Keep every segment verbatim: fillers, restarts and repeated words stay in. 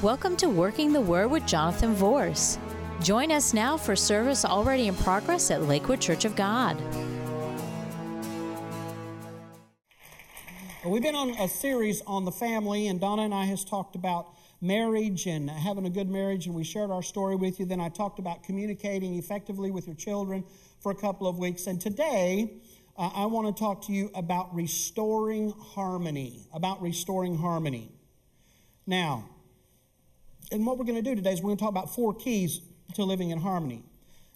Welcome to Working the Word with Jonathan Vorce. Join us now for service already in progress at Lakewood Church of God. We've been on a series on the family, and Donna and I has talked about marriage and having a good marriage, and we shared our story with you. Then I talked about communicating effectively with your children for a couple of weeks. And today, uh, I want to talk to you about restoring harmony, about restoring harmony. Now, and what we're going to do today is we're going to talk about four keys to living in harmony.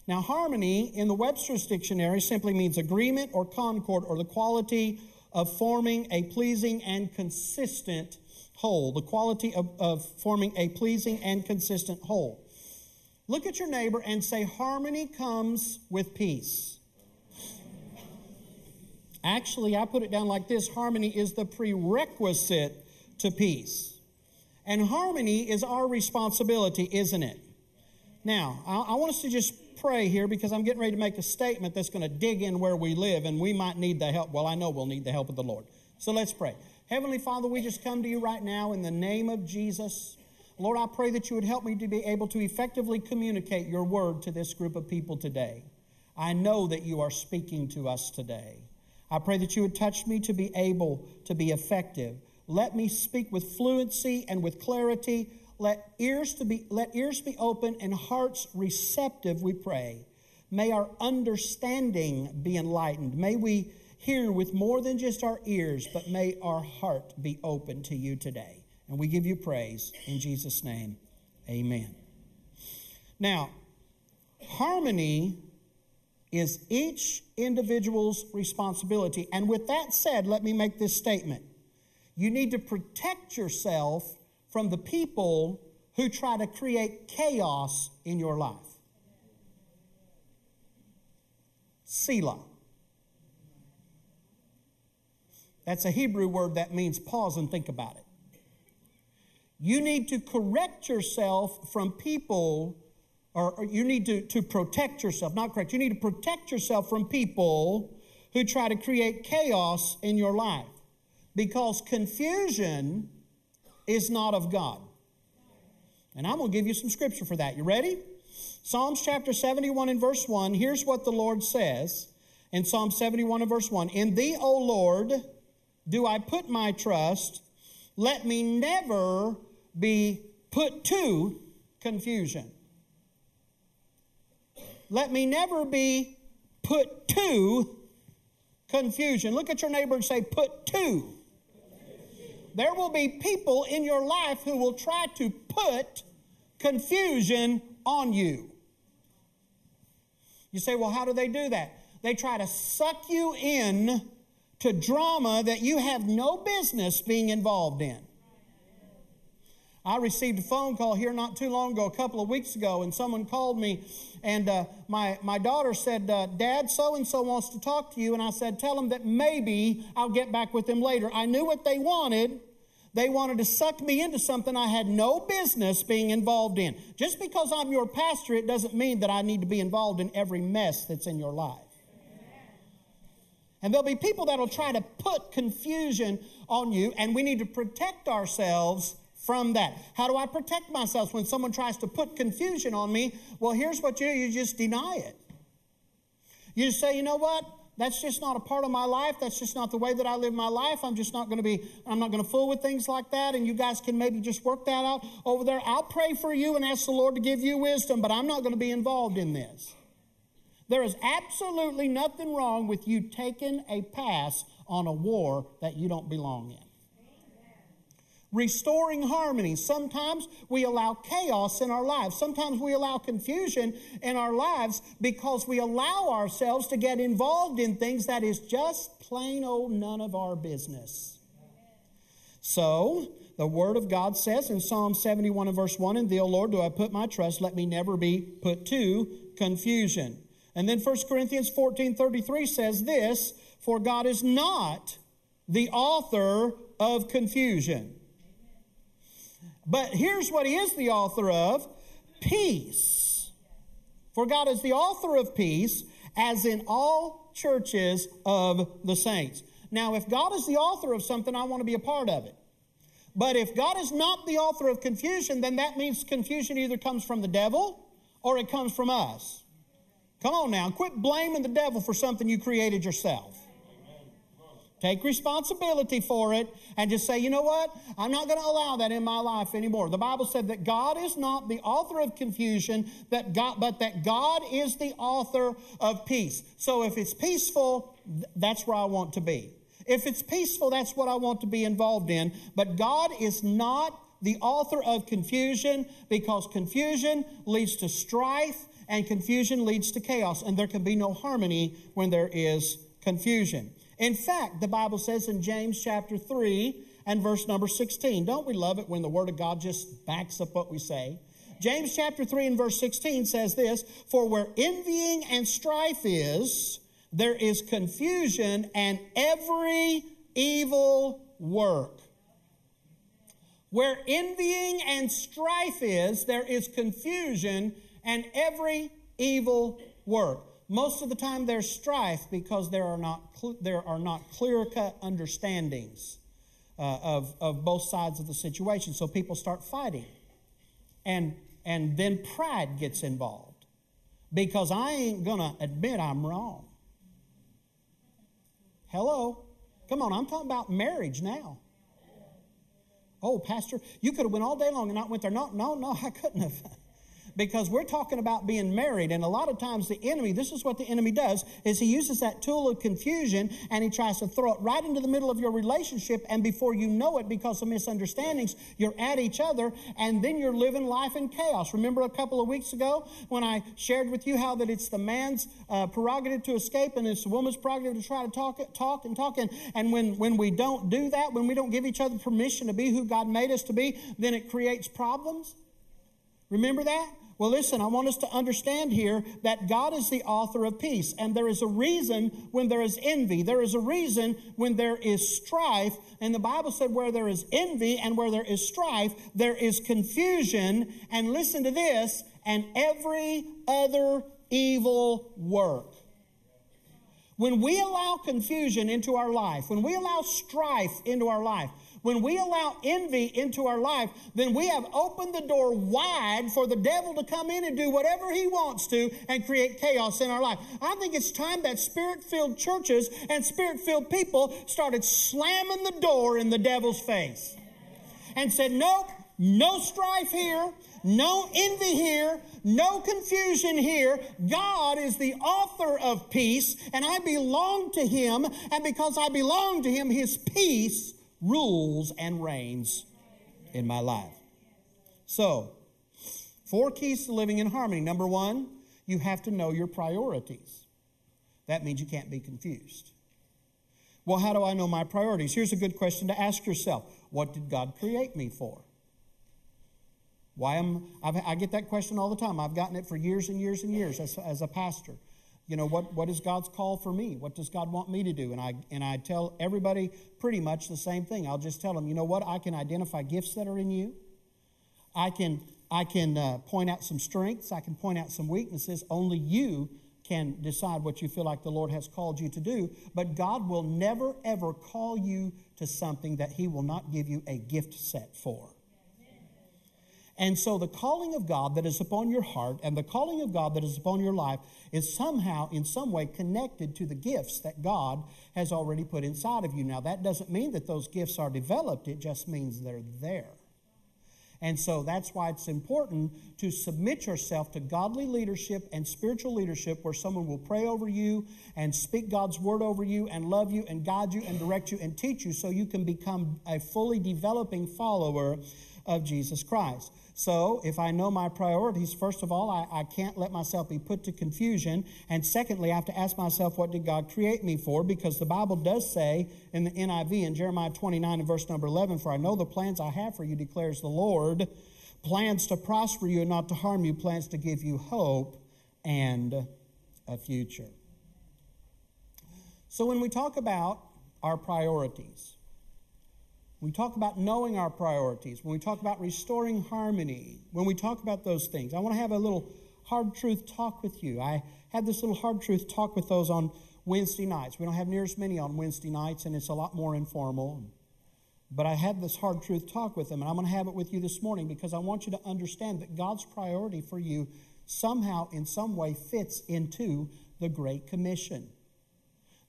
Now, harmony in the Webster's Dictionary simply means agreement or concord or the quality of forming a pleasing and consistent whole. The quality of, of forming a pleasing and consistent whole. Look at your neighbor and say, harmony comes with peace. Actually, I put it down like this. Harmony is the prerequisite to peace. And harmony is our responsibility, isn't it? Now, I, I want us to just pray here because I'm getting ready to make a statement that's going to dig in where we live, and we might need the help. Well, I know we'll need the help of the Lord. So let's pray. Heavenly Father, we just come to you right now in the name of Jesus. Lord, I pray that you would help me to be able to effectively communicate your word to this group of people today. I know that you are speaking to us today. I pray that you would touch me to be able to be effective. Let me speak with fluency and with clarity. Let ears to be, let ears be open and hearts receptive, we pray. May our understanding be enlightened. May we hear with more than just our ears, but may our heart be open to you today. And we give you praise in Jesus' name. Amen. Now, harmony is each individual's responsibility. And with that said, let me make this statement. You need to protect yourself from the people who try to create chaos in your life. Selah. That's a Hebrew word that means pause and think about it. You need to correct yourself from people, or, or you need to, to protect yourself, not correct, you need to protect yourself from people who try to create chaos in your life, because confusion is not of God. And I'm going to give you some scripture for that. You ready? Psalms chapter seventy-one and verse one. Here's what the Lord says in Psalm seventy-one and verse one. In thee, O Lord, do I put my trust. Let me never be put to confusion. Let me never be put to confusion. Look at your neighbor and say, put to. There will be people in your life who will try to put confusion on you. You say, well, how do they do that? They try to suck you in to drama that you have no business being involved in. I received a phone call here not too long ago, a couple of weeks ago, and someone called me, and uh, my, my daughter said, uh, Dad, so-and-so wants to talk to you. And I said, tell them that maybe I'll get back with them later. I knew what they wanted. They wanted to suck me into something I had no business being involved in. Just because I'm your pastor, it doesn't mean that I need to be involved in every mess that's in your life. And there'll be people that'll try to put confusion on you, and we need to protect ourselves from that. How do I protect myself when someone tries to put confusion on me? Well, here's what you do. You just deny it. You just say, you know what? That's just not a part of my life. That's just not the way that I live my life. I'm just not going to be, I'm not going to fool with things like that. And you guys can maybe just work that out over there. I'll pray for you and ask the Lord to give you wisdom, but I'm not going to be involved in this. There is absolutely nothing wrong with you taking a pass on a war that you don't belong in. Restoring harmony. Sometimes we allow chaos in our lives. Sometimes we allow confusion in our lives because we allow ourselves to get involved in things that is just plain old none of our business. So, the Word of God says in Psalm seventy-one and verse one, in thee, O Lord, do I put my trust, let me never be put to confusion. And then First Corinthians fourteen thirty-three says this, for God is not the author of confusion. But here's what he is the author of, peace. For God is the author of peace, as in all churches of the saints. Now, if God is the author of something, I want to be a part of it. But if God is not the author of confusion, then that means confusion either comes from the devil or it comes from us. Come on now, quit blaming the devil for something you created yourself. Take responsibility for it and just say, you know what? I'm not going to allow that in my life anymore. The Bible said that God is not the author of confusion, that God, but that God is the author of peace. So if it's peaceful, that's where I want to be. If it's peaceful, that's what I want to be involved in. But God is not the author of confusion, because confusion leads to strife and confusion leads to chaos. And there can be no harmony when there is confusion. In fact, the Bible says in James chapter three and verse number sixteen, don't we love it when the Word of God just backs up what we say? James chapter three and verse sixteen says this, "For where envying and strife is, there is confusion and every evil work." Where envying and strife is, there is confusion and every evil work. Most of the time there's strife because there are not there are not clear-cut understandings uh, of, of both sides of the situation. So people start fighting. And, and then pride gets involved, because I ain't going to admit I'm wrong. Hello? Come on, I'm talking about marriage now. Oh, Pastor, you could have went all day long and not went there. No, no, no, I couldn't have. Because we're talking about being married, and a lot of times the enemy, this is what the enemy does, is he uses that tool of confusion and he tries to throw it right into the middle of your relationship, and before you know it, because of misunderstandings, you're at each other, and then you're living life in chaos. Remember a couple of weeks ago when I shared with you how that it's the man's uh, prerogative to escape and it's the woman's prerogative to try to talk talk and talk, and, and when, when we don't do that, when we don't give each other permission to be who God made us to be, then it creates problems. Remember that? Well, listen, I want us to understand here that God is the author of peace. And there is a reason when there is envy. There is a reason when there is strife. And the Bible said where there is envy and where there is strife, there is confusion. And listen to this, and every other evil work. When we allow confusion into our life, when we allow strife into our life, when we allow envy into our life, then we have opened the door wide for the devil to come in and do whatever he wants to and create chaos in our life. I think it's time that Spirit-filled churches and Spirit-filled people started slamming the door in the devil's face and said, nope, no strife here, no envy here, no confusion here. God is the author of peace, and I belong to him, and because I belong to him, his peace rules and reigns in my life. So, four keys to living in harmony. Number one, you have to know your priorities. That means you can't be confused. Well, how do I know my priorities? Here's a good question to ask yourself. What did God create me for? Why am I've, I get that question all the time. I've gotten it for years and years and years as, as a pastor. You know, what, what is God's call for me? What does God want me to do? And I and I tell everybody pretty much the same thing. I'll just tell them, you know what? I can identify gifts that are in you. I can I can uh, point out some strengths. I can point out some weaknesses. Only you can decide what you feel like the Lord has called you to do. But God will never, ever call you to something that he will not give you a gift set for. And so the calling of God that is upon your heart and the calling of God that is upon your life is somehow, in some way, connected to the gifts that God has already put inside of you. Now, that doesn't mean that those gifts are developed. It just means they're there. And so that's why it's important to submit yourself to godly leadership and spiritual leadership, where someone will pray over you and speak God's word over you and love you and guide you and direct you and teach you, so you can become a fully developing follower of Jesus Christ. So if I know my priorities, first of all, I, I can't let myself be put to confusion. And secondly, I have to ask myself, what did God create me for? Because the Bible does say in the N I V, in Jeremiah twenty-nine and verse number eleven, "For I know the plans I have for you, declares the Lord, plans to prosper you and not to harm you, plans to give you hope and a future." So when we talk about our priorities, we talk about knowing our priorities, when we talk about restoring harmony, when we talk about those things, I want to have a little hard truth talk with you. I had this little hard truth talk with those on Wednesday nights. We don't have near as many on Wednesday nights, and it's a lot more informal. But I had this hard truth talk with them, and I'm going to have it with you this morning because I want you to understand that God's priority for you somehow, in some way, fits into the Great Commission.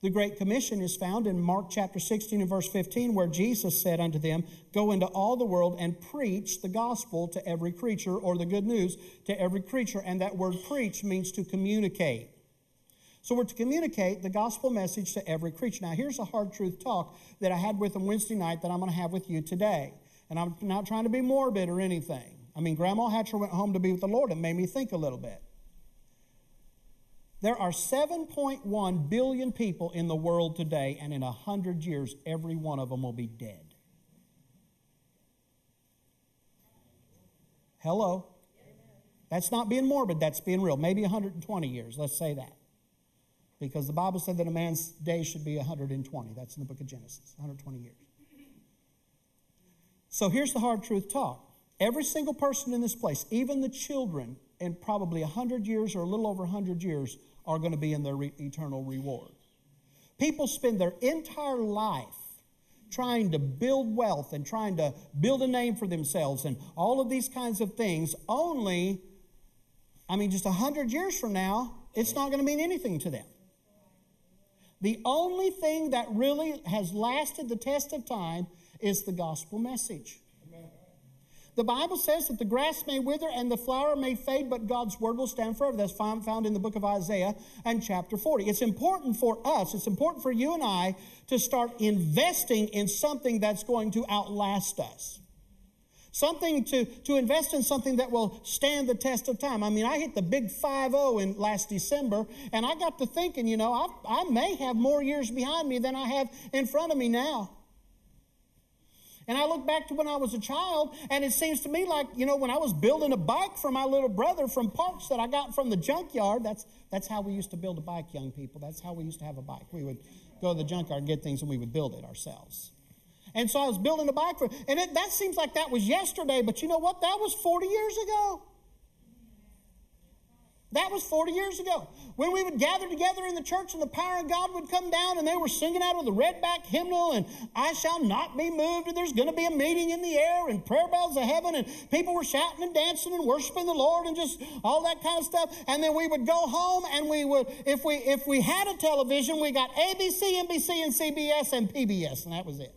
The Great Commission is found in Mark chapter sixteen and verse fifteen, where Jesus said unto them, "Go into all the world and preach the gospel to every creature," or the good news to every creature. And that word preach means to communicate. So we're to communicate the gospel message to every creature. Now, here's a hard truth talk that I had with them Wednesday night that I'm going to have with you today. And I'm not trying to be morbid or anything. I mean, Grandma Hatcher went home to be with the Lord and made me think a little bit. There are seven point one billion people in the world today, and in one hundred years, every one of them will be dead. Hello? That's not being morbid, that's being real. Maybe one hundred twenty years, let's say that. Because the Bible said that a man's day should be one hundred twenty. That's in the book of Genesis, one hundred twenty years. So here's the hard truth talk. Every single person in this place, even the children, in probably one hundred years or a little over one hundred years, are going to be in their re- eternal reward. People spend their entire life trying to build wealth and trying to build a name for themselves and all of these kinds of things. Only, I mean, just one hundred years from now, it's not going to mean anything to them. The only thing that really has lasted the test of time is the gospel message. The Bible says that the grass may wither and the flower may fade, but God's word will stand forever. That's found in the book of Isaiah and chapter forty. It's important for us, it's important for you and I to start investing in something that's going to outlast us. Something to, to invest in something that will stand the test of time. I mean, I hit the big five oh in last December, and I got to thinking, you know, I, I may have more years behind me than I have in front of me now. And I look back to when I was a child, and it seems to me like, you know, when I was building a bike for my little brother from parts that I got from the junkyard, that's that's how we used to build a bike, young people. That's how we used to have a bike. We would go to the junkyard and get things, and we would build it ourselves. And so I was building a bike for, and it, that seems like that was yesterday, but you know what? That was forty years ago. That was forty years ago, when we would gather together in the church and the power of God would come down, and they were singing out of the redback hymnal, and "I shall not be moved," and "There's going to be a meeting in the air," and prayer bells of heaven, and people were shouting and dancing and worshiping the Lord and just all that kind of stuff. And then we would go home, and we would, if we if we had a television, we got A B C, N B C, and C B S, and P B S, and that was it.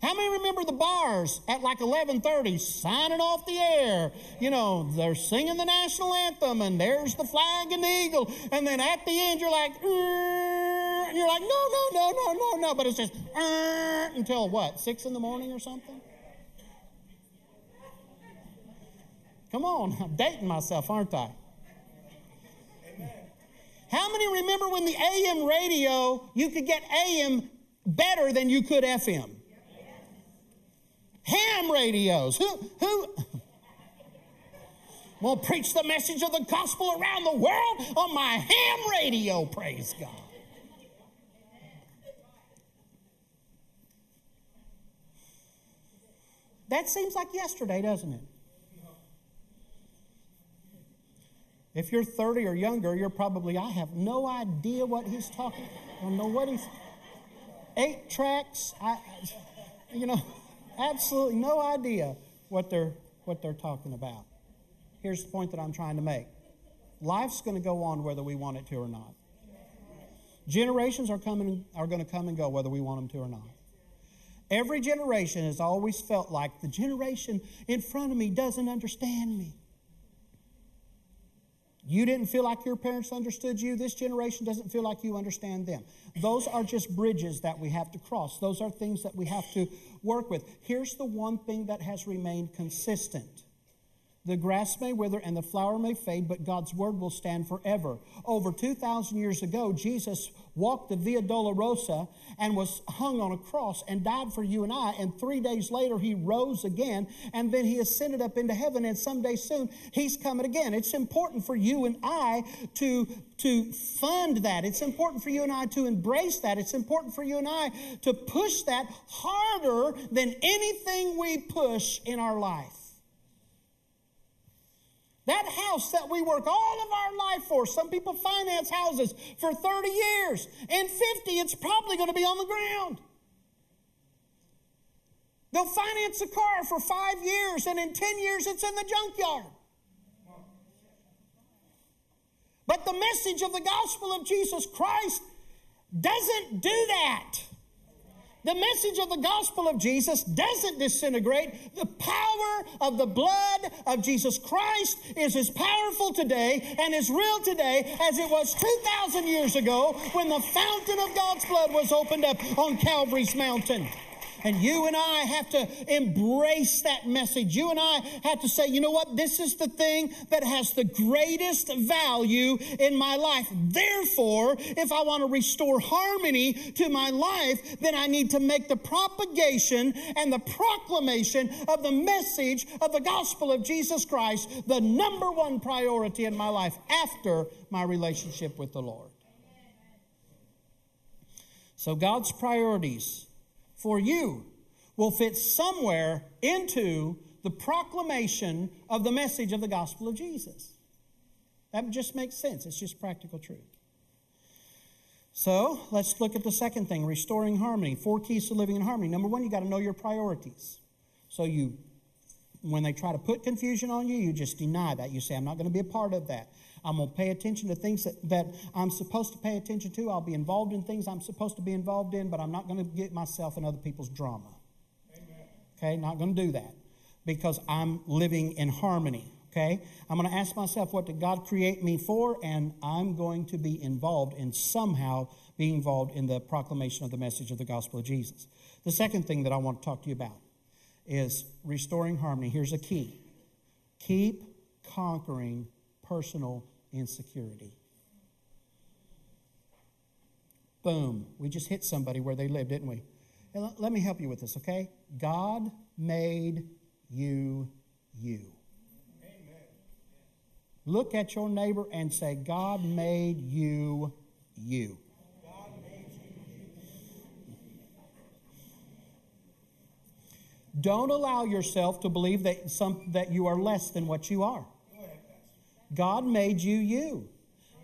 How many remember the bars at like eleven thirty, signing off the air? You know, they're singing the national anthem, and there's the flag and the eagle. And then at the end, you're like, and you're like, no, no, no, no, no, no. But it's just until what, six in the morning or something? Come on, I'm dating myself, aren't I? How many remember when the A M radio, you could get A M better than you could F M? Ham radios. Who, who will preach the message of the gospel around the world on my ham radio? Praise God. That seems like yesterday, doesn't it? If you're thirty or younger, you're probably, I have no idea what he's talking about. I don't know what he's... Eight tracks. I, you know... Absolutely no idea what they're what they're talking about. Here's the point that I'm trying to make. Life's going to go on whether we want it to or not. Generations are coming are going to come and go whether we want them to or not. Every generation has always felt like the generation in front of me doesn't understand me. You didn't feel like your parents understood you. This generation doesn't feel like you understand them. Those are just bridges that we have to cross. Those are things that we have to work with. Here's the one thing that has remained consistent. The grass may wither and the flower may fade, but God's word will stand forever. Over two thousand years ago, Jesus walked the Via Dolorosa and was hung on a cross and died for you and I. And three days later, he rose again. And then he ascended up into heaven. And someday soon, he's coming again. It's important for you and I to, to fund that. It's important for you and I to embrace that. It's important for you and I to push that harder than anything we push in our life. That house that we work all of our life for, some people finance houses for thirty years. In fifty, it's probably going to be on the ground. They'll finance the car for five years, and in ten years it's in the junkyard. But the message of the gospel of Jesus Christ doesn't do that. The message of the gospel of Jesus doesn't disintegrate. The power of the blood of Jesus Christ is as powerful today and as real today as it was two thousand years ago when the fountain of God's blood was opened up on Calvary's mountain. And you and I have to embrace that message. You and I have to say, you know what? This is the thing that has the greatest value in my life. Therefore, if I want to restore harmony to my life, then I need to make the propagation and the proclamation of the message of the gospel of Jesus Christ the number one priority in my life after my relationship with the Lord. So God's priorities for you will fit somewhere into the proclamation of the message of the gospel of Jesus. That just makes sense. It's just practical truth. So let's look at the second thing, restoring harmony. Four keys to living in harmony. Number one, you got to know your priorities. So you, when they try to put confusion on you, you just deny that. You say, I'm not going to be a part of that. I'm going to pay attention to things that, that I'm supposed to pay attention to. I'll be involved in things I'm supposed to be involved in, but I'm not going to get myself in other people's drama. Amen. Okay, not going to do that because I'm living in harmony. Okay, I'm going to ask myself, what did God create me for? And I'm going to be involved in somehow being involved in the proclamation of the message of the gospel of Jesus. The second thing that I want to talk to you about is restoring harmony. Here's a key. Keep conquering personal insecurity. Boom. We just hit somebody where they live, didn't we? And let me help you with this, okay? God made you you. Amen. Look at your neighbor and say, God made you you. God made you. Don't allow yourself to believe that some that you are less than what you are. God made you you.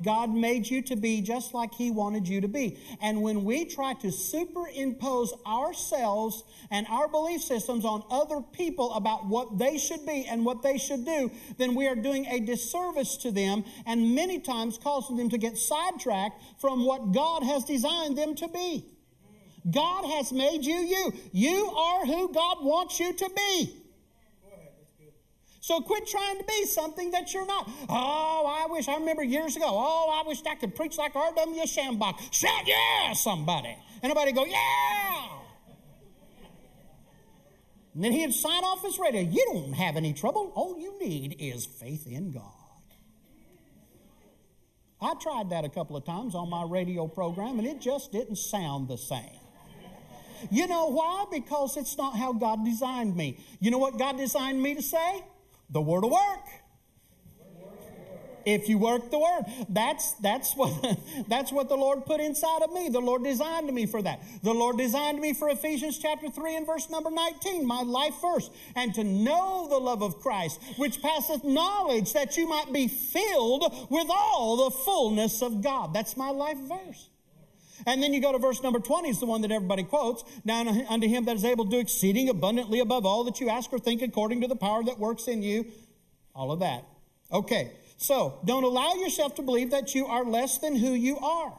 God made you to be just like He wanted you to be. And when we try to superimpose ourselves and our belief systems on other people about what they should be and what they should do, then we are doing a disservice to them and many times causing them to get sidetracked from what God has designed them to be. God has made you you. You are who God wants you to be. So quit trying to be something that you're not. Oh, I wish, I remember years ago, oh, I wish I could preach like R W Shambach. Shout yeah, somebody. And nobody go, yeah. And then he'd sign off his radio. You don't have any trouble. All you need is faith in God. I tried that a couple of times on my radio program, and it just didn't sound the same. You know why? Because it's not how God designed me. You know what God designed me to say? The word of work. If you work the word, that's that's what that's what the Lord put inside of me. The Lord designed me for that. The Lord designed me for Ephesians chapter three and verse number nineteen, my life verse, and to know the love of Christ, which passeth knowledge, that you might be filled with all the fullness of God. That's my life verse. And then you go to verse number twenty, is the one that everybody quotes. Now unto Him that is able to do exceeding abundantly above all that you ask or think, according to the power that works in you. All of that. Okay, so don't allow yourself to believe that you are less than who you are.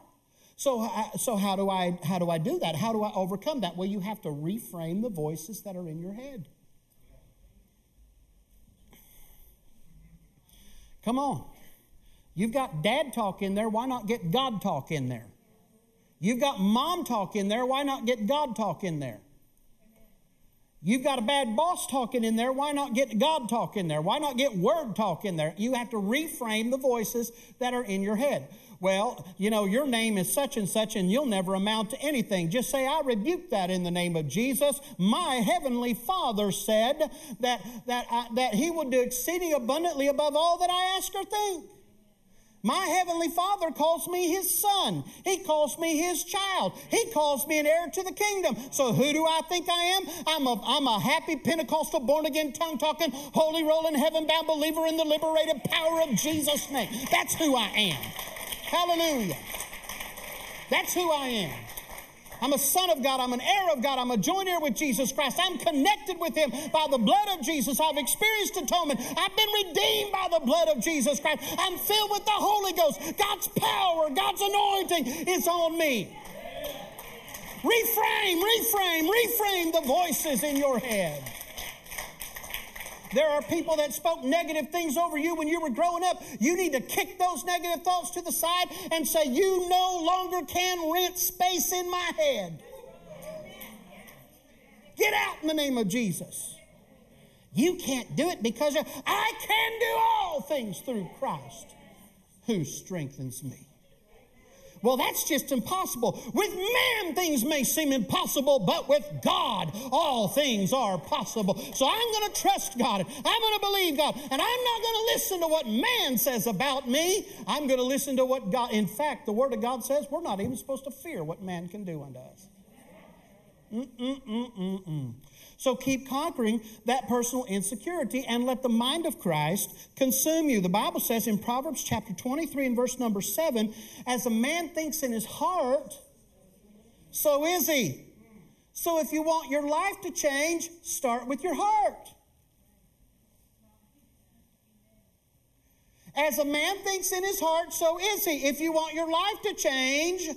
So, so how do I how do I do that? How do I overcome that? Well, you have to reframe the voices that are in your head. Come on. You've got dad talk in there. Why not get God talk in there? You've got mom talk in there. Why not get God talk in there? You've got a bad boss talking in there. Why not get God talk in there? Why not get word talk in there? You have to reframe the voices that are in your head. Well, you know, your name is such and such, and you'll never amount to anything. Just say, I rebuke that in the name of Jesus. My heavenly Father said that, that, I, that He will do exceeding abundantly above all that I ask or think. My heavenly Father calls me His son. He calls me His child. He calls me an heir to the kingdom. So who do I think I am? I'm a, I'm a happy Pentecostal, born-again, tongue-talking, holy, rolling, heaven-bound believer in the liberated power of Jesus' name. That's who I am. Hallelujah. That's who I am. I'm a son of God. I'm an heir of God. I'm a joint heir with Jesus Christ. I'm connected with him by the blood of Jesus. I've experienced atonement. I've been redeemed by the blood of Jesus Christ. I'm filled with the Holy Ghost. God's power, God's anointing is on me. Reframe, reframe, reframe the voices in your head. There are people that spoke negative things over you when you were growing up. You need to kick those negative thoughts to the side and say, you no longer can rent space in my head. Get out in the name of Jesus. You can't do it because of, I can do all things through Christ who strengthens me. Well, that's just impossible. With man, things may seem impossible, but with God, all things are possible. So I'm going to trust God. I'm going to believe God. And I'm not going to listen to what man says about me. I'm going to listen to what God... In fact, the Word of God says we're not even supposed to fear what man can do unto us. Mm-mm-mm-mm-mm. So keep conquering that personal insecurity and let the mind of Christ consume you. The Bible says in Proverbs chapter twenty-three and verse number seven, as a man thinks in his heart, so is he. So if you want your life to change, start with your heart. As a man thinks in his heart, so is he. If you want your life to change,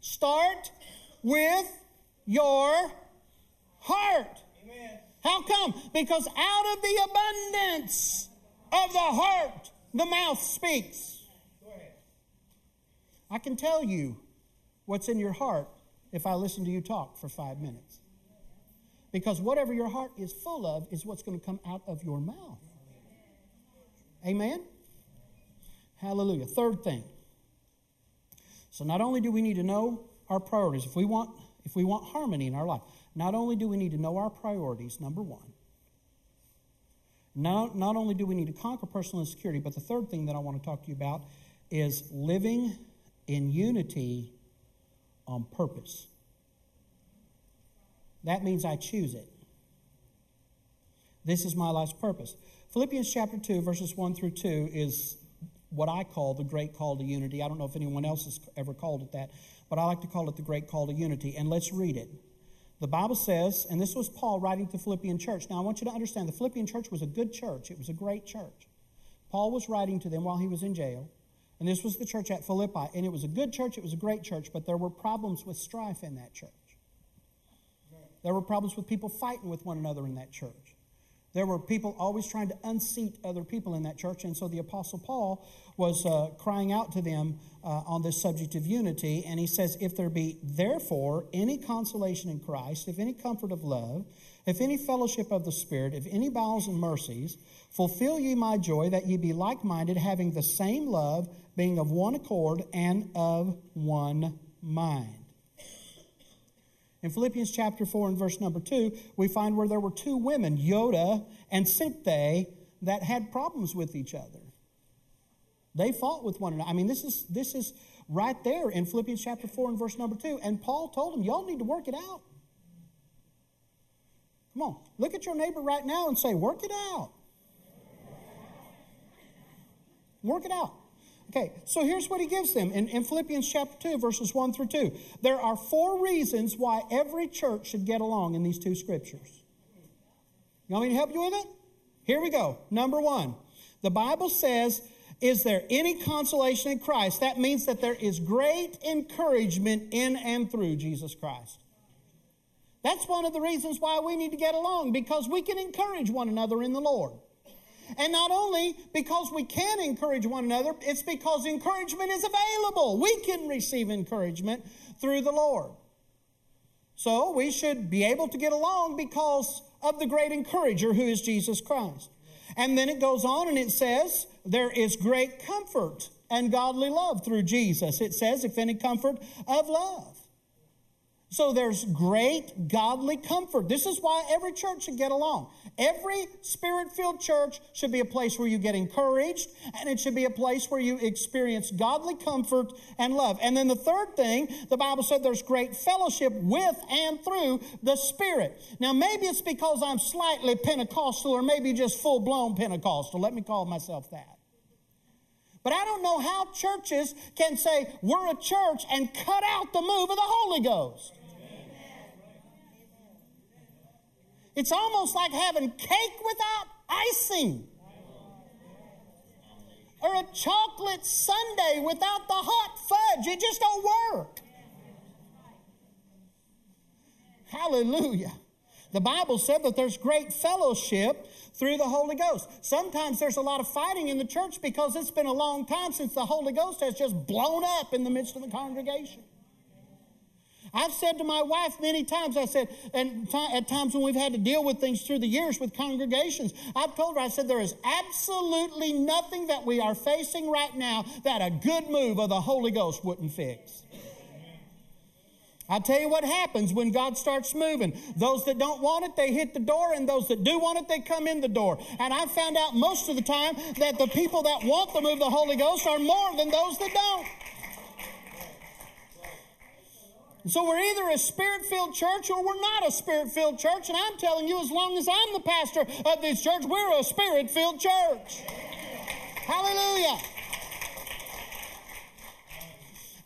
start with your heart. Amen. How come? Because out of the abundance of the heart, the mouth speaks. Go ahead. I can tell you what's in your heart if I listen to you talk for five minutes. Because whatever your heart is full of is what's going to come out of your mouth. Amen? Hallelujah. Third thing. So not only do we need to know our priorities, if we want, if we want harmony in our life, not only do we need to know our priorities, number one. Not, not only do we need to conquer personal insecurity, but the third thing that I want to talk to you about is living in unity on purpose. That means I choose it. This is my life's purpose. Philippians chapter two, verses one through two is what I call the great call to unity. I don't know if anyone else has ever called it that, but I like to call it the great call to unity. And let's read it. The Bible says, and this was Paul writing to the Philippian church. Now, I want you to understand, the Philippian church was a good church. It was a great church. Paul was writing to them while he was in jail, and this was the church at Philippi. And it was a good church. It was a great church, but there were problems with strife in that church. There were problems with people fighting with one another in that church. There were people always trying to unseat other people in that church, and so the Apostle Paul was uh, crying out to them uh, on this subject of unity, and he says, if there be therefore any consolation in Christ, if any comfort of love, if any fellowship of the Spirit, if any bowels and mercies, fulfill ye my joy, that ye be like-minded, having the same love, being of one accord and of one mind. In Philippians chapter four and verse number two, we find where there were two women, Euodia and Syntyche, that had problems with each other. They fought with one another. I mean, this is this is right there in Philippians chapter four and verse number two. And Paul told them, y'all need to work it out. Come on, look at your neighbor right now and say, work it out. Work it out. Okay, so here's what he gives them in, in Philippians chapter two, verses one through two. There are four reasons why every church should get along in these two scriptures. You want me to help you with it? Here we go. Number one, the Bible says, is there any consolation in Christ? That means that there is great encouragement in and through Jesus Christ. That's one of the reasons why we need to get along, because we can encourage one another in the Lord. And not only because we can encourage one another, it's because encouragement is available. We can receive encouragement through the Lord. So we should be able to get along because of the great encourager who is Jesus Christ. And then it goes on and it says, there is great comfort and godly love through Jesus. It says, if any comfort of love. So there's great godly comfort. This is why every church should get along. Every Spirit-filled church should be a place where you get encouraged, and it should be a place where you experience godly comfort and love. And then the third thing, the Bible said there's great fellowship with and through the Spirit. Now, maybe it's because I'm slightly Pentecostal or maybe just full-blown Pentecostal. Let me call myself that. But I don't know how churches can say we're a church and cut out the move of the Holy Ghost. Amen. It's almost like having cake without icing, or a chocolate sundae without the hot fudge. It just don't work. Hallelujah. The Bible said that there's great fellowship through the Holy Ghost. Sometimes there's a lot of fighting in the church because it's been a long time since the Holy Ghost has just blown up in the midst of the congregation. I've said to my wife many times, I said, and t- at times when we've had to deal with things through the years with congregations, I've told her, I said, there is absolutely nothing that we are facing right now that a good move of the Holy Ghost wouldn't fix. I'll tell you what happens when God starts moving. Those that don't want it, they hit the door, and those that do want it, they come in the door. And I found out most of the time that the people that want the move of the Holy Ghost are more than those that don't. So we're either a Spirit-filled church or we're not a Spirit-filled church. And I'm telling you, as long as I'm the pastor of this church, we're a Spirit-filled church. Hallelujah.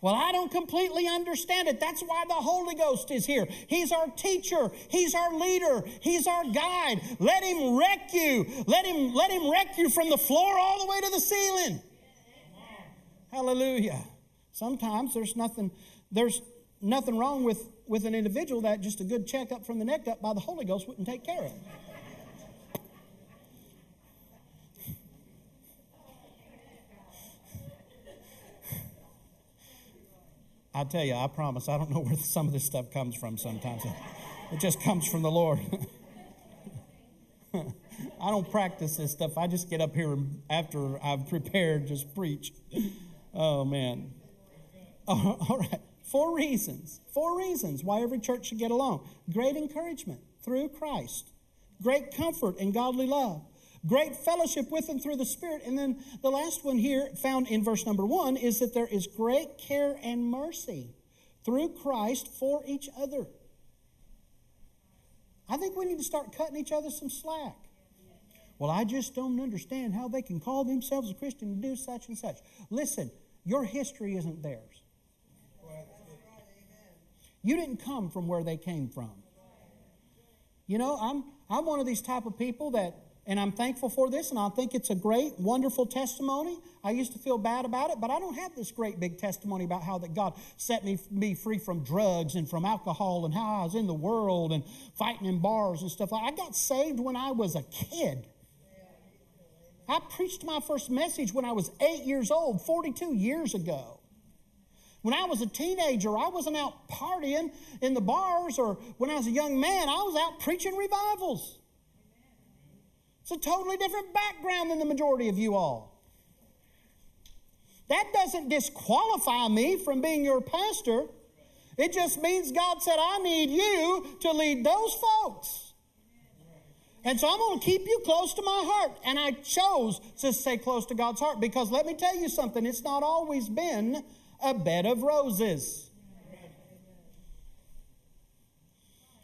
Well, I don't completely understand it. That's why the Holy Ghost is here. He's our teacher. He's our leader. He's our guide. Let him wreck you. Let him, let him wreck you from the floor all the way to the ceiling. Hallelujah. Sometimes there's nothing, there's nothing wrong with, with an individual that just a good checkup from the neck up by the Holy Ghost wouldn't take care of. I tell you, I promise, I don't know where some of this stuff comes from sometimes. It just comes from the Lord. I don't practice this stuff. I just get up here and after I've prepared, just preach. Oh, man. Oh, all right. Four reasons. Four reasons why every church should get along. Great encouragement through Christ. Great comfort and godly love. Great fellowship with and through the Spirit. And then the last one here found in verse number one is that there is great care and mercy through Christ for each other. I think we need to start cutting each other some slack. Well, I just don't understand how they can call themselves a Christian and do such and such. Listen, your history isn't theirs. You didn't come from where they came from. You know, I'm I'm one of these type of people that, and I'm thankful for this, and I think it's a great, wonderful testimony. I used to feel bad about it, but I don't have this great big testimony about how that God set me, me free from drugs and from alcohol and how I was in the world and fighting in bars and stuff. I got saved when I was a kid. I preached my first message when I was eight years old, forty-two years ago. When I was a teenager, I wasn't out partying in the bars, or when I was a young man, I was out preaching revivals. It's a totally different background than the majority of you all. That doesn't disqualify me from being your pastor. It just means God said, I need you to lead those folks. And so I'm going to keep you close to my heart. And I chose to stay close to God's heart because let me tell you something, it's not always been a bed of roses.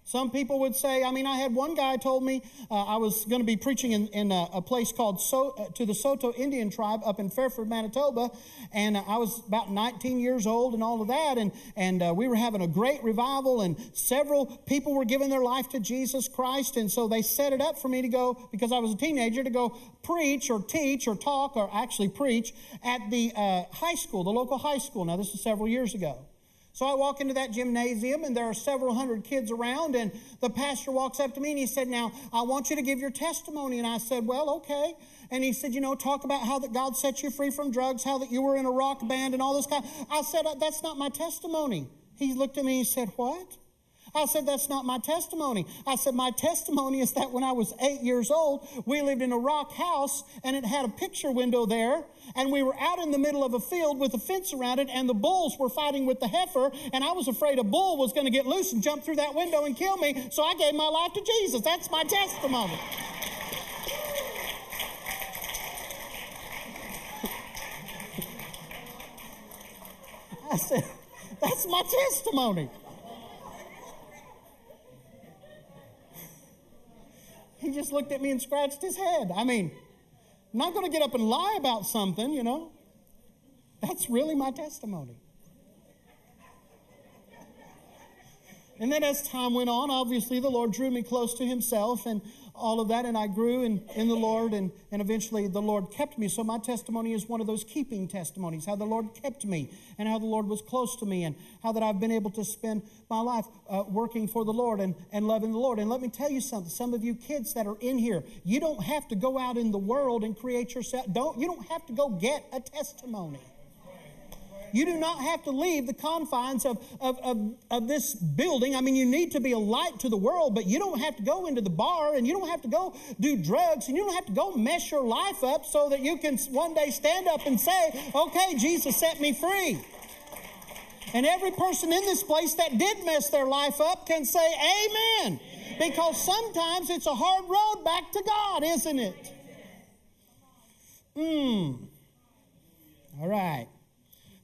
Some people would say, I mean, I had one guy told me uh, I was going to be preaching in, in a, a place called so, uh, to the Soto Indian tribe up in Fairford, Manitoba, and uh, I was about nineteen years old and all of that, and, and uh, we were having a great revival, and several people were giving their life to Jesus Christ, and so they set it up for me to go, because I was a teenager, to go preach or teach or talk or actually preach at the uh, high school, the local high school. Now, this was several years ago. So I walk into that gymnasium, and there are several hundred kids around, and the pastor walks up to me, and he said, now, I want you to give your testimony. And I said, well, okay. And he said, you know, talk about how that God set you free from drugs, how that you were in a rock band and all this kind. I said, that's not my testimony. He looked at me and he said, what? I said, that's not my testimony. I said, my testimony is that when I was eight years old, we lived in a rock house, and it had a picture window there, and we were out in the middle of a field with a fence around it, and the bulls were fighting with the heifer, and I was afraid a bull was going to get loose and jump through that window and kill me, so I gave my life to Jesus. That's my testimony. I said, that's my testimony. He just looked at me and scratched his head. I mean, I'm not going to get up and lie about something, you know. That's really my testimony. And then as time went on, obviously the Lord drew me close to himself and all of that, and I grew in, in the Lord, and, and eventually the Lord kept me. So my testimony is one of those keeping testimonies, how the Lord kept me and how the Lord was close to me and how that I've been able to spend my life uh, working for the Lord and, and loving the Lord. And let me tell you something, some of you kids that are in here, you don't have to go out in the world and create yourself. Don't, you don't have to go get a testimony. You do not have to leave the confines of, of, of, of this building. I mean, you need to be a light to the world, but you don't have to go into the bar, and you don't have to go do drugs, and you don't have to go mess your life up so that you can one day stand up and say, okay, Jesus set me free. And every person in this place that did mess their life up can say amen, amen. Because sometimes it's a hard road back to God, isn't it? Mm. All right.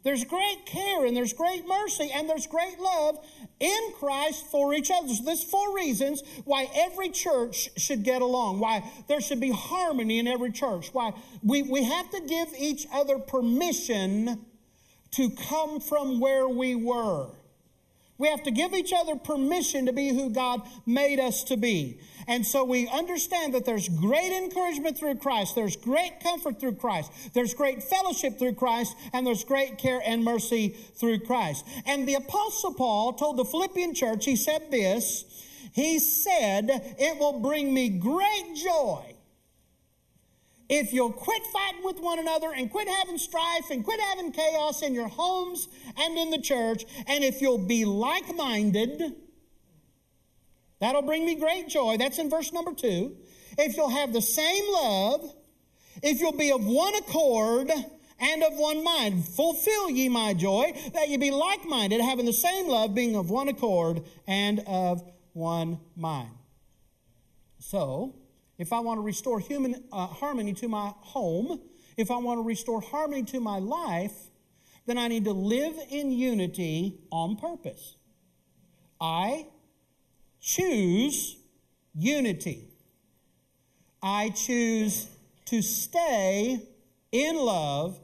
There's great care and there's great mercy and there's great love in Christ for each other. So there's four reasons why every church should get along, why there should be harmony in every church, why we, we have to give each other permission to come from where we were. We have to give each other permission to be who God made us to be. And so we understand that there's great encouragement through Christ. There's great comfort through Christ. There's great fellowship through Christ. And there's great care and mercy through Christ. And the Apostle Paul told the Philippian church, he said this, he said, it will bring me great joy if you'll quit fighting with one another and quit having strife and quit having chaos in your homes and in the church, and if you'll be like-minded, that'll bring me great joy. That's in verse number two. If you'll have the same love, if you'll be of one accord and of one mind, fulfill ye my joy, that ye be like-minded, having the same love, being of one accord and of one mind. So, if I want to restore human uh, harmony to my home, if I want to restore harmony to my life, then I need to live in unity on purpose. I choose unity. I choose to stay in love,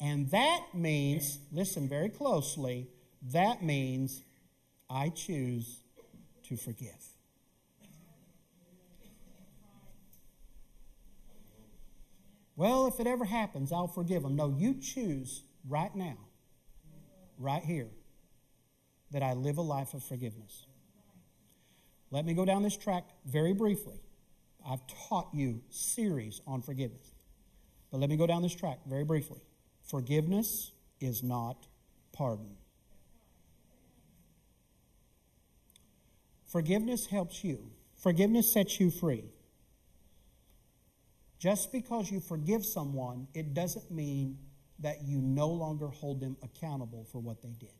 and that means, listen very closely, that means I choose to forgive. Well, if it ever happens, I'll forgive them. No, you choose right now, right here, that I live a life of forgiveness. Let me go down this track very briefly. I've taught you a series on forgiveness. But let me go down this track very briefly. Forgiveness is not pardon. Forgiveness helps you. Forgiveness sets you free. Just because you forgive someone, it doesn't mean that you no longer hold them accountable for what they did.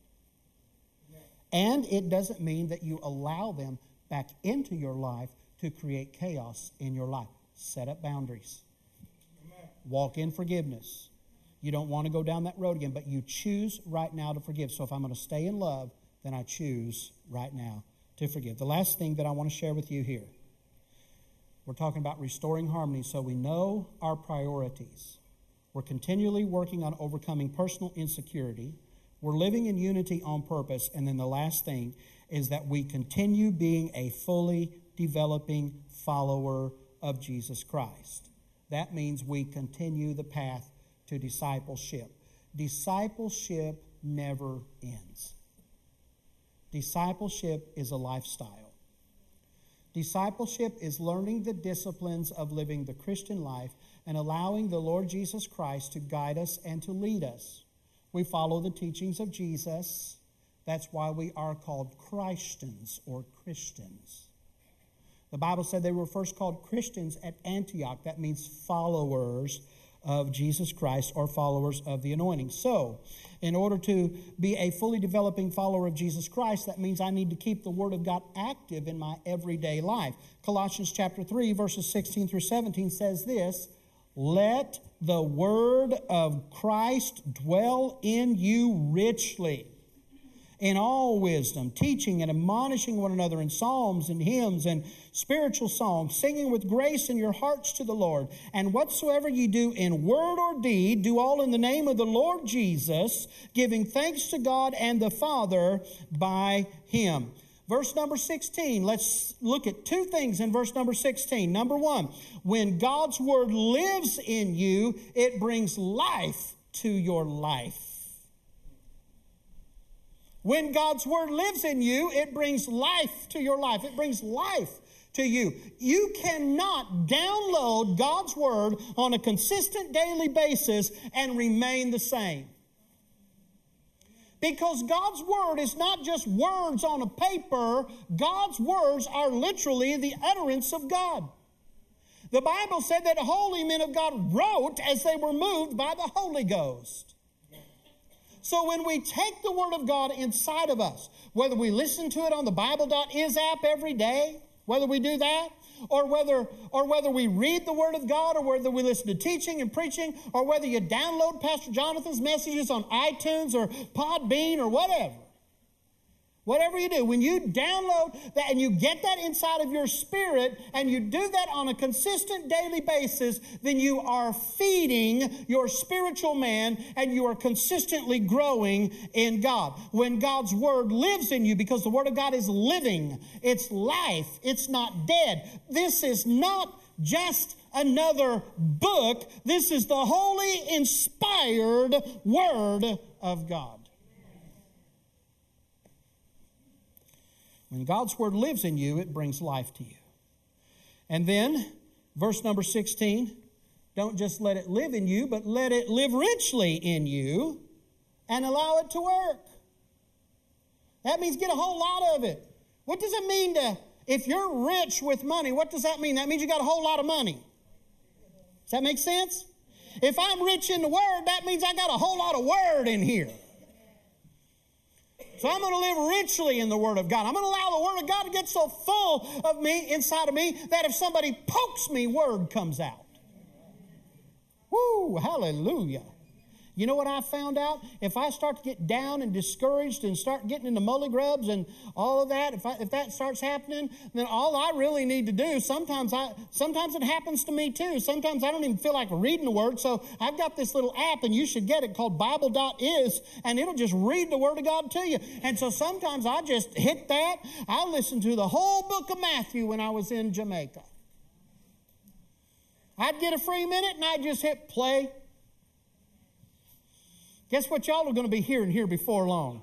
And it doesn't mean that you allow them back into your life to create chaos in your life. Set up boundaries. Walk in forgiveness. You don't want to go down that road again, but you choose right now to forgive. So if I'm going to stay in love, then I choose right now to forgive. The last thing that I want to share with you here. We're talking about restoring harmony, so we know our priorities. We're continually working on overcoming personal insecurity. We're living in unity on purpose. And then the last thing is that we continue being a fully developing follower of Jesus Christ. That means we continue the path to discipleship. Discipleship never ends. Discipleship is a lifestyle. Discipleship is learning the disciplines of living the Christian life and allowing the Lord Jesus Christ to guide us and to lead us. We follow the teachings of Jesus. That's why we are called Christians or Christians. The Bible said they were first called Christians at Antioch. That means followers of Jesus Christ or followers of the anointing. So, in order to be a fully developing follower of Jesus Christ, that means I need to keep the Word of God active in my everyday life. Colossians chapter three, verses sixteen through seventeen says this, let the Word of Christ dwell in you richly, in all wisdom, teaching and admonishing one another in psalms and hymns and spiritual songs, singing with grace in your hearts to the Lord. And whatsoever ye do in word or deed, do all in the name of the Lord Jesus, giving thanks to God and the Father by Him. Verse number sixteen, let's look at two things in verse number sixteen. Number one, when God's Word lives in you, it brings life to your life. When God's Word lives in you, it brings life to your life. It brings life to you. You cannot download God's Word on a consistent daily basis and remain the same. Because God's Word is not just words on a paper. God's words are literally the utterance of God. The Bible said that holy men of God wrote as they were moved by the Holy Ghost. So when we take the Word of God inside of us, whether we listen to it on the Bible.is app every day, whether we do that, or whether or whether we read the Word of God, or whether we listen to teaching and preaching, or whether you download Pastor Jonathan's messages on iTunes or Podbean or whatever. Whatever you do, when you download that and you get that inside of your spirit and you do that on a consistent daily basis, then you are feeding your spiritual man and you are consistently growing in God. When God's Word lives in you, because the Word of God is living, it's life, it's not dead. This is not just another book. This is the holy, inspired Word of God. When God's Word lives in you, it brings life to you. And then, verse number sixteen, don't just let it live in you, but let it live richly in you and allow it to work. That means get a whole lot of it. What does it mean to, if you're rich with money, what does that mean? That means you got a whole lot of money. Does that make sense? If I'm rich in the Word, that means I got a whole lot of Word in here. So I'm going to live richly in the Word of God. I'm going to allow the Word of God to get so full of me, inside of me, that if somebody pokes me, Word comes out. Woo, hallelujah. You know what I found out? If I start to get down and discouraged and start getting into mully grubs and all of that, if, I, if that starts happening, then all I really need to do, sometimes I, sometimes it happens to me too. Sometimes I don't even feel like reading the Word. So I've got this little app, and you should get it, called Bible.is, and it'll just read the Word of God to you. And so sometimes I just hit that. I listened to the whole book of Matthew when I was in Jamaica. I'd get a free minute, and I'd just hit play. Guess what y'all are going to be hearing here before long?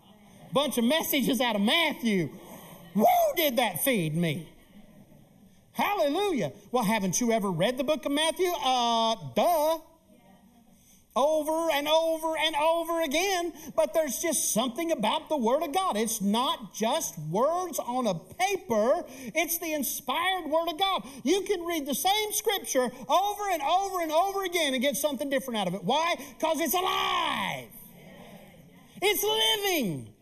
Bunch of messages out of Matthew. Woo, did that feed me. Hallelujah. Well, haven't you ever read the book of Matthew? Uh, duh. Over and over and over again. But there's just something about the Word of God. It's not just words on a paper. It's the inspired Word of God. You can read the same Scripture over and over and over again and get something different out of it. Why? Because it's alive. It's living.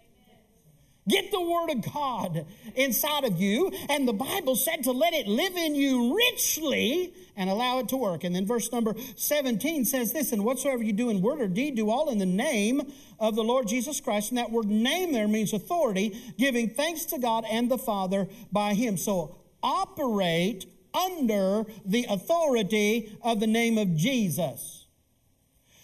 Get the Word of God inside of you. And the Bible said to let it live in you richly and allow it to work. And then verse number seventeen says this, and whatsoever you do in word or deed, do all in the name of the Lord Jesus Christ. And that word name there means authority, giving thanks to God and the Father by Him. So operate under the authority of the name of Jesus.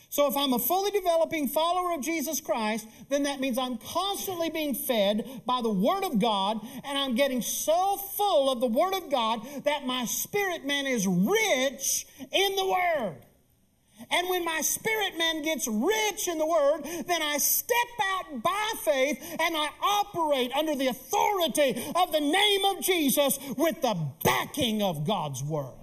So if I'm a fully developing follower of Jesus Christ, then that means I'm constantly being fed by the Word of God, and I'm getting so full of the Word of God that my spirit man is rich in the Word. And when my spirit man gets rich in the Word, then I step out by faith and I operate under the authority of the name of Jesus with the backing of God's Word.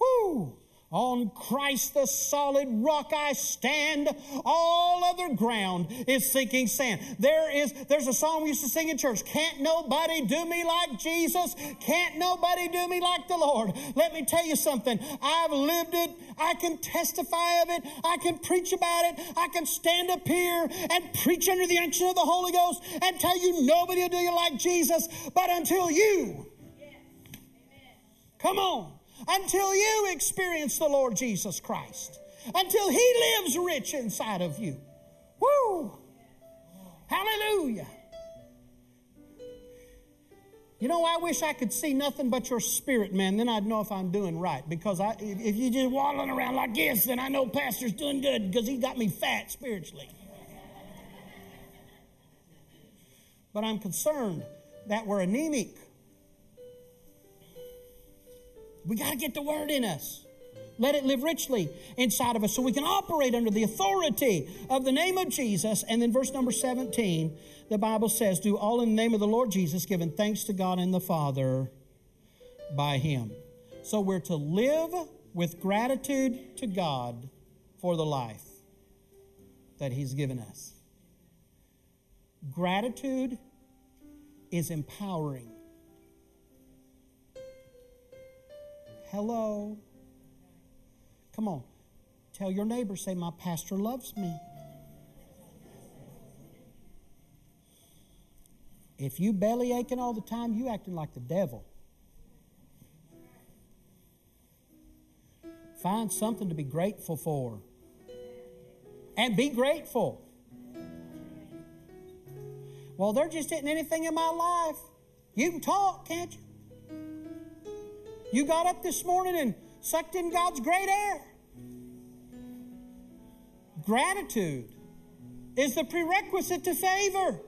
Woo! On Christ the solid rock I stand. All other ground is sinking sand. There is, there's a song we used to sing in church. Can't nobody do me like Jesus. Can't nobody do me like the Lord. Let me tell you something. I've lived it. I can testify of it. I can preach about it. I can stand up here and preach under the unction of the Holy Ghost and tell you nobody will do you like Jesus. But until you, yes. Come on. Until you experience the Lord Jesus Christ. Until He lives rich inside of you. Woo! Hallelujah. You know, I wish I could see nothing but your spirit, man. Then I'd know if I'm doing right. Because I, if, if you're just waddling around like this, then I know Pastor's doing good because he got me fat spiritually. But I'm concerned that we're anemic. We got to get the word in us. Let it live richly inside of us so we can operate under the authority of the name of Jesus. And then verse number seventeen, the Bible says, do all in the name of the Lord Jesus, giving thanks to God and the Father by him. So we're to live with gratitude to God for the life that he's given us. Gratitude is empowering. Hello. Come on. Tell your neighbor, say, my pastor loves me. If you belly aching all the time, you acting like the devil. Find something to be grateful for. And be grateful. Well, there just isn't anything in my life. You can talk, can't you? You got up this morning and sucked in God's great air. Gratitude is the prerequisite to favor.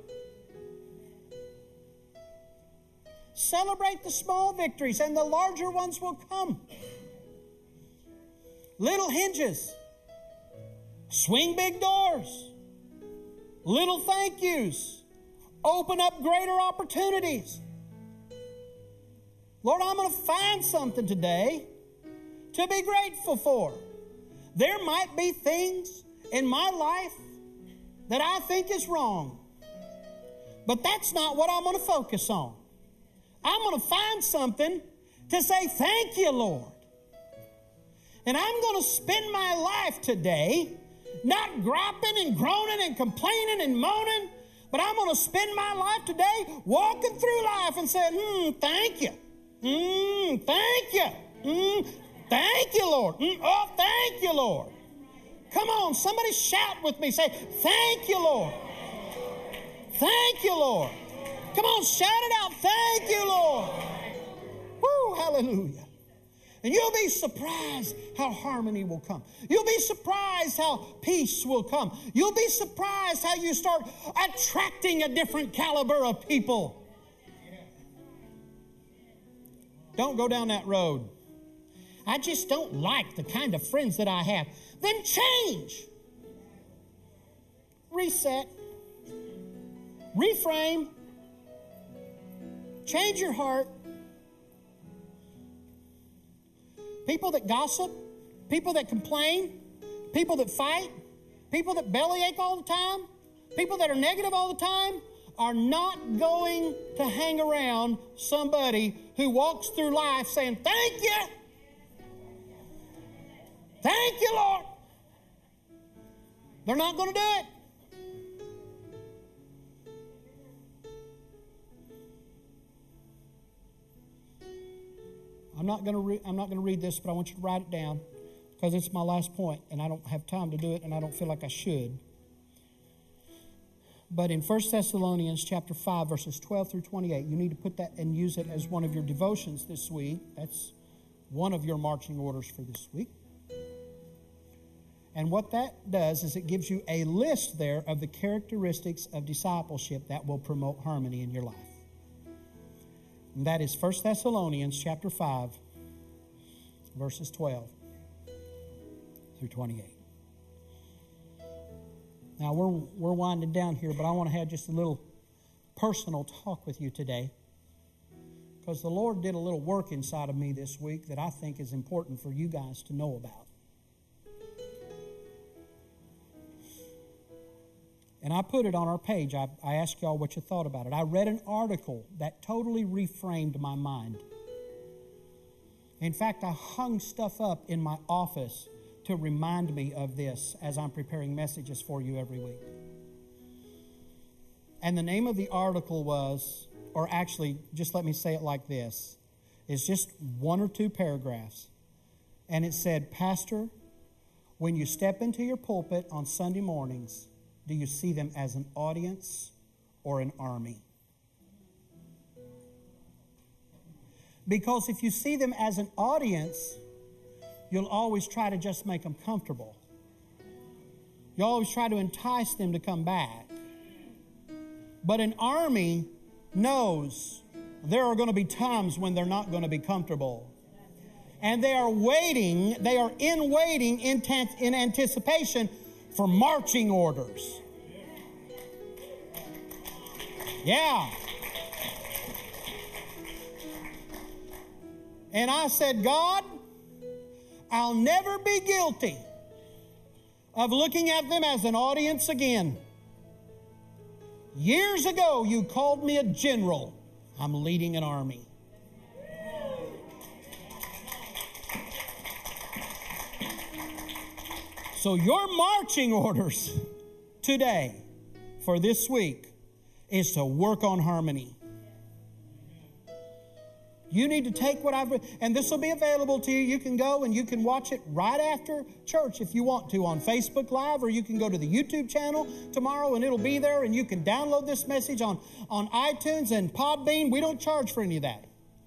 Celebrate the small victories and the larger ones will come. Little hinges. Swing big doors. Little thank yous. Open up greater opportunities. Lord, I'm going to find something today to be grateful for. There might be things in my life that I think is wrong, but that's not what I'm going to focus on. I'm going to find something to say, thank you, Lord. And I'm going to spend my life today not griping and groaning and complaining and moaning, but I'm going to spend my life today walking through life and saying, mm, thank you. Mm, thank you. Mm, thank you, Lord. Mm, oh, thank you, Lord. Come on, somebody shout with me. Say, thank you, Lord. Thank you, Lord. Come on, shout it out. Thank you, Lord. Woo, hallelujah. And you'll be surprised how harmony will come. You'll be surprised how peace will come. You'll be surprised how you start attracting a different caliber of people. Don't go down that road. I just don't like the kind of friends that I have. Then change. Reset. Reframe. Change your heart. People that gossip, people that complain, people that fight, people that bellyache all the time, people that are negative all the time are not going to hang around somebody who walks through life saying, thank you. Thank you, Lord. They're not going to do it. I'm not going to re- I'm not going to read this, but I want you to write it down because it's my last point, and I don't have time to do it, and I don't feel like I should. But in First Thessalonians chapter five, verses twelve through twenty-eight, you need to put that and use it as one of your devotions this week. That's one of your marching orders for this week. And what that does is it gives you a list there of the characteristics of discipleship that will promote harmony in your life. And that is First Thessalonians chapter five, verses twelve through twenty-eight. Now, we're we're winding down here, but I want to have just a little personal talk with you today because the Lord did a little work inside of me this week that I think is important for you guys to know about. And I put it on our page. I, I asked y'all what you thought about it. I read an article that totally reframed my mind. In fact, I hung stuff up in my office to remind me of this as I'm preparing messages for you every week. And the name of the article was, or actually, just let me say it like this. It's just one or two paragraphs. And it said, Pastor, when you step into your pulpit on Sunday mornings, do you see them as an audience or an army. Because if you see them as an audience, you'll always try to just make them comfortable. You'll always try to entice them to come back. But an army knows there are going to be times when they're not going to be comfortable. And they are waiting, they are in waiting in, t- in anticipation for marching orders. Yeah. And I said, God, I'll never be guilty of looking at them as an audience again. Years ago, you called me a general. I'm leading an army. So your marching orders today for this week is to work on harmony. You need to take what I've... And this will be available to you. You can go and you can watch it right after church if you want to on Facebook Live, or you can go to the YouTube channel tomorrow and it'll be there, and you can download this message on, on iTunes and Podbean. We don't charge for any of that.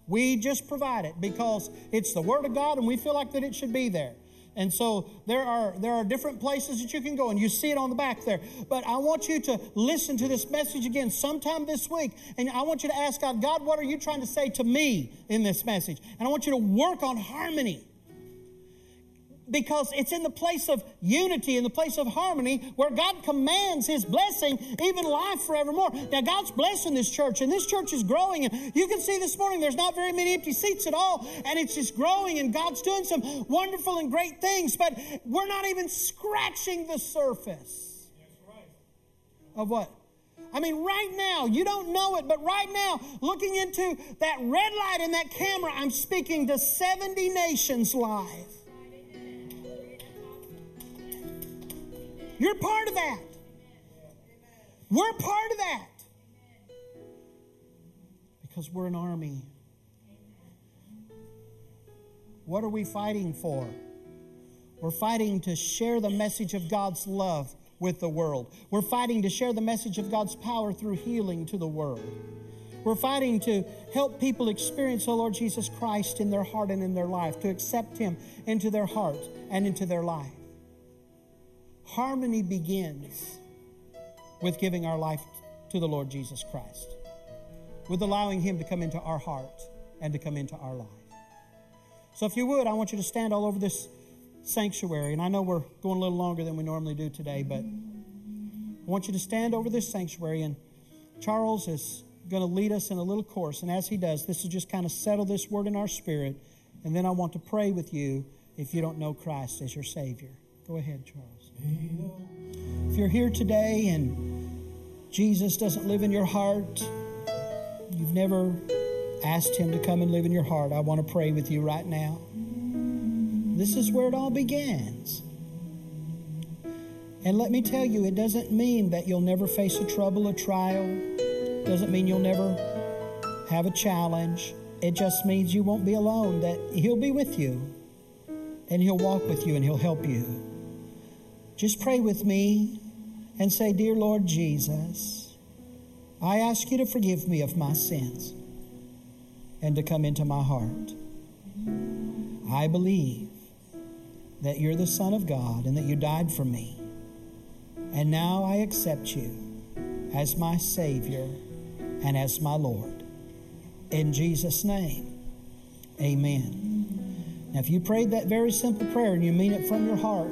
We just provide it because it's the Word of God and we feel like that it should be there. And so there are there are different places that you can go, and you see it on the back there. But I want you to listen to this message again sometime this week, and I want you to ask God, God, what are you trying to say to me in this message? And I want you to work on harmony, because it's in the place of unity, in the place of harmony, where God commands His blessing, even life forevermore. Now, God's blessing this church, and this church is growing. And you can see this morning there's not very many empty seats at all, and it's just growing, and God's doing some wonderful and great things, but we're not even scratching the surface. That's right. Of what? I mean, right now, you don't know it, but right now, looking into that red light in that camera, I'm speaking to seventy nations live. You're part of that. We're part of that. Because we're an army. What are we fighting for? We're fighting to share the message of God's love with the world. We're fighting to share the message of God's power through healing to the world. We're fighting to help people experience the Lord Jesus Christ in their heart and in their life, to accept Him into their heart and into their life. Harmony begins with giving our life to the Lord Jesus Christ, with allowing Him to come into our heart and to come into our life. So if you would, I want you to stand all over this sanctuary. And I know we're going a little longer than we normally do today, but I want you to stand over this sanctuary. And Charles is going to lead us in a little course. And as he does, this will just kind of settle this word in our spirit. And then I want to pray with you if you don't know Christ as your Savior. Go ahead, Charles. If you're here today and Jesus doesn't live in your heart, you've never asked Him to come and live in your heart, I want to pray with you right now. This is where it all begins. And let me tell you, it doesn't mean that you'll never face a trouble, a trial. It doesn't mean you'll never have a challenge. It just means you won't be alone, that He'll be with you. And He'll walk with you and He'll help you. Just pray with me and say, Dear Lord Jesus, I ask you to forgive me of my sins and to come into my heart. I believe that you're the Son of God and that you died for me. And now I accept you as my Savior and as my Lord. In Jesus' name, amen. Now, if you prayed that very simple prayer and you mean it from your heart,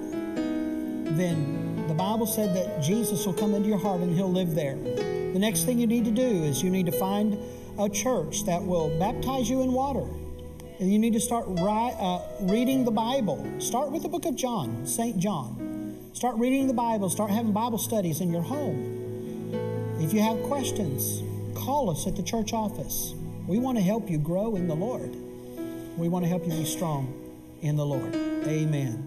then the Bible said that Jesus will come into your heart and He'll live there. The next thing you need to do is you need to find a church that will baptize you in water. And you need to start ri- uh, reading the Bible. Start with the book of John, Saint John. Start reading the Bible. Start having Bible studies in your home. If you have questions, call us at the church office. We want to help you grow in the Lord. We want to help you be strong in the Lord. Amen.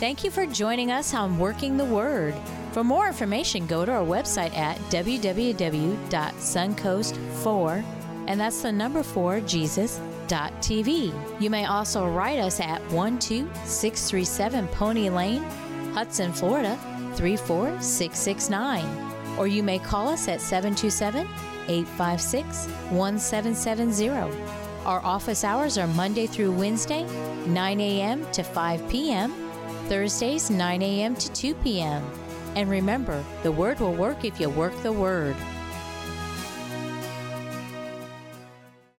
Thank you for joining us on Working the Word. For more information, go to our website at w w w dot suncoast four, and that's the number four, Jesus dot t v. You may also write us at one two six three seven Pony Lane, Hudson, Florida, three four six six nine. or you may call us at seven two seven, eight five six, one seven seven zero. Our office hours are Monday through Wednesday, nine a.m. to five p.m., Thursdays, nine a.m. to two p.m. And remember, the Word will work if you work the Word.